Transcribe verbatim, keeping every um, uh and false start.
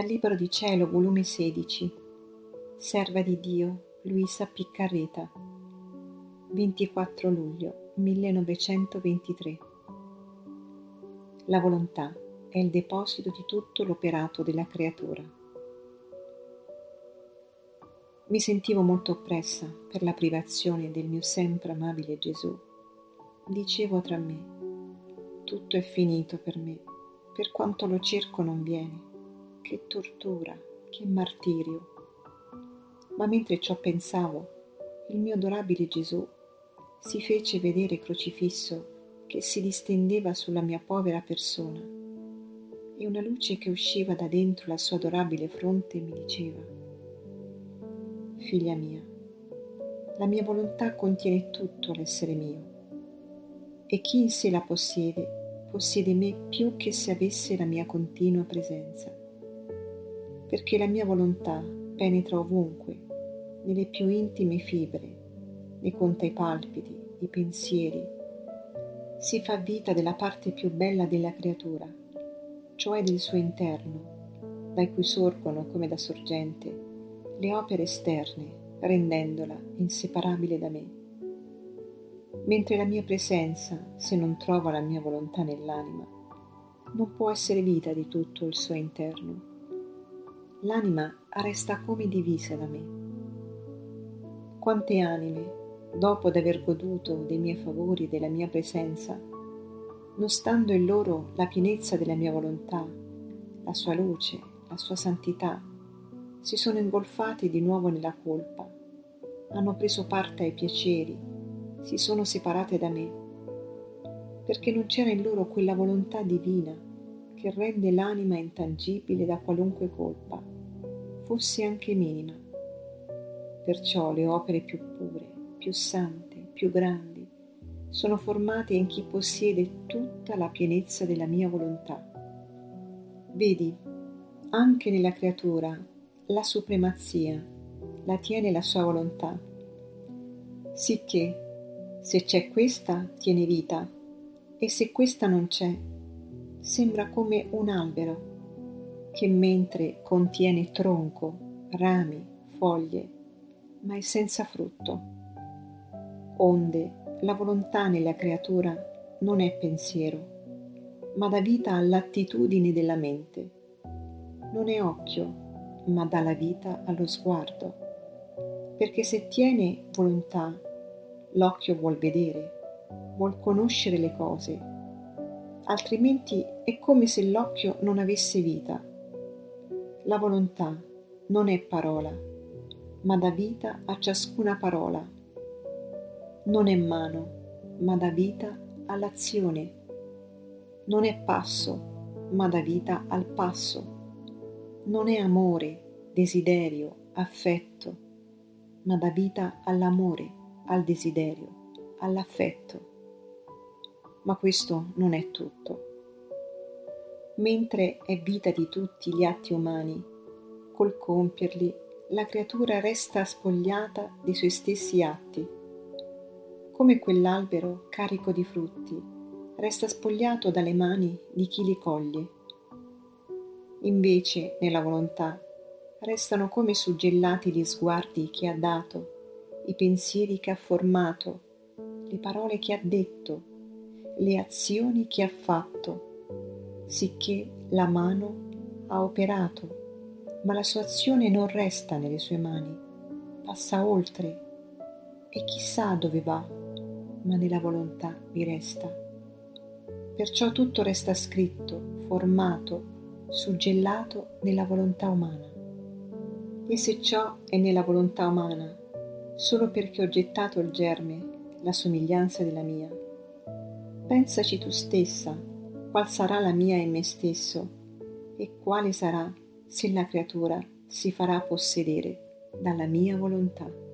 Dal libro di Cielo, volume sedici, Serva di Dio, Luisa Piccarreta, ventiquattro luglio millenovecentoventitré. La volontà è il deposito di tutto l'operato della creatura. Mi sentivo molto oppressa per la privazione del mio sempre amabile Gesù. Dicevo tra me: tutto è finito per me, per quanto lo cerco non viene. Che tortura, che martirio. Ma mentre ciò pensavo, il mio adorabile Gesù si fece vedere crocifisso che si distendeva sulla mia povera persona, e una luce che usciva da dentro la sua adorabile fronte mi diceva: figlia mia, la mia volontà contiene tutto l'essere mio, e chi in sé la possiede, possiede me più che se avesse la mia continua presenza. Perché la mia volontà penetra ovunque, nelle più intime fibre, ne conta i palpiti, i pensieri, si fa vita della parte più bella della creatura, cioè del suo interno, dai cui sorgono come da sorgente le opere esterne, rendendola inseparabile da me. Mentre la mia presenza, se non trova la mia volontà nell'anima, non può essere vita di tutto il suo interno. L'anima resta come divisa da me. Quante anime, dopo d'aver goduto dei miei favori e della mia presenza, non stando in loro la pienezza della mia volontà, la sua luce, la sua santità, si sono ingolfate di nuovo nella colpa, hanno preso parte ai piaceri, si sono separate da me, perché non c'era in loro quella volontà divina che rende l'anima intangibile da qualunque colpa, fosse anche minima. Perciò le opere più pure, più sante, più grandi, sono formate in chi possiede tutta la pienezza della mia volontà. Vedi, anche nella creatura la supremazia la tiene la sua volontà, sicché se c'è questa tiene vita, e se questa non c'è sembra come un albero che mentre contiene tronco, rami, foglie, ma è senza frutto. Onde la volontà nella creatura non è pensiero, ma dà vita all'attitudine della mente. Non è occhio, ma dà la vita allo sguardo, perché se tiene volontà, l'occhio vuol vedere, vuol conoscere le cose, altrimenti è come se l'occhio non avesse vita. La volontà non è parola, ma dà vita a ciascuna parola. Non è mano, ma dà vita all'azione. Non è passo, ma dà vita al passo. Non è amore, desiderio, affetto, ma dà vita all'amore, al desiderio, all'affetto. Ma questo non è tutto. Mentre è vita di tutti gli atti umani, col compierli la creatura resta spogliata dei suoi stessi atti. Come quell'albero carico di frutti resta spogliato dalle mani di chi li coglie. Invece nella volontà restano come suggellati gli sguardi che ha dato, i pensieri che ha formato, le parole che ha detto, le azioni che ha fatto, sicché la mano ha operato, ma la sua azione non resta nelle sue mani, passa oltre, e chissà dove va, ma nella volontà vi resta. Perciò tutto resta scritto, formato, suggellato nella volontà umana. E se ciò è nella volontà umana, solo perché ho gettato il germe, la somiglianza della mia, pensaci tu stessa, qual sarà la mia in me stesso, e quale sarà se la creatura si farà possedere dalla mia volontà.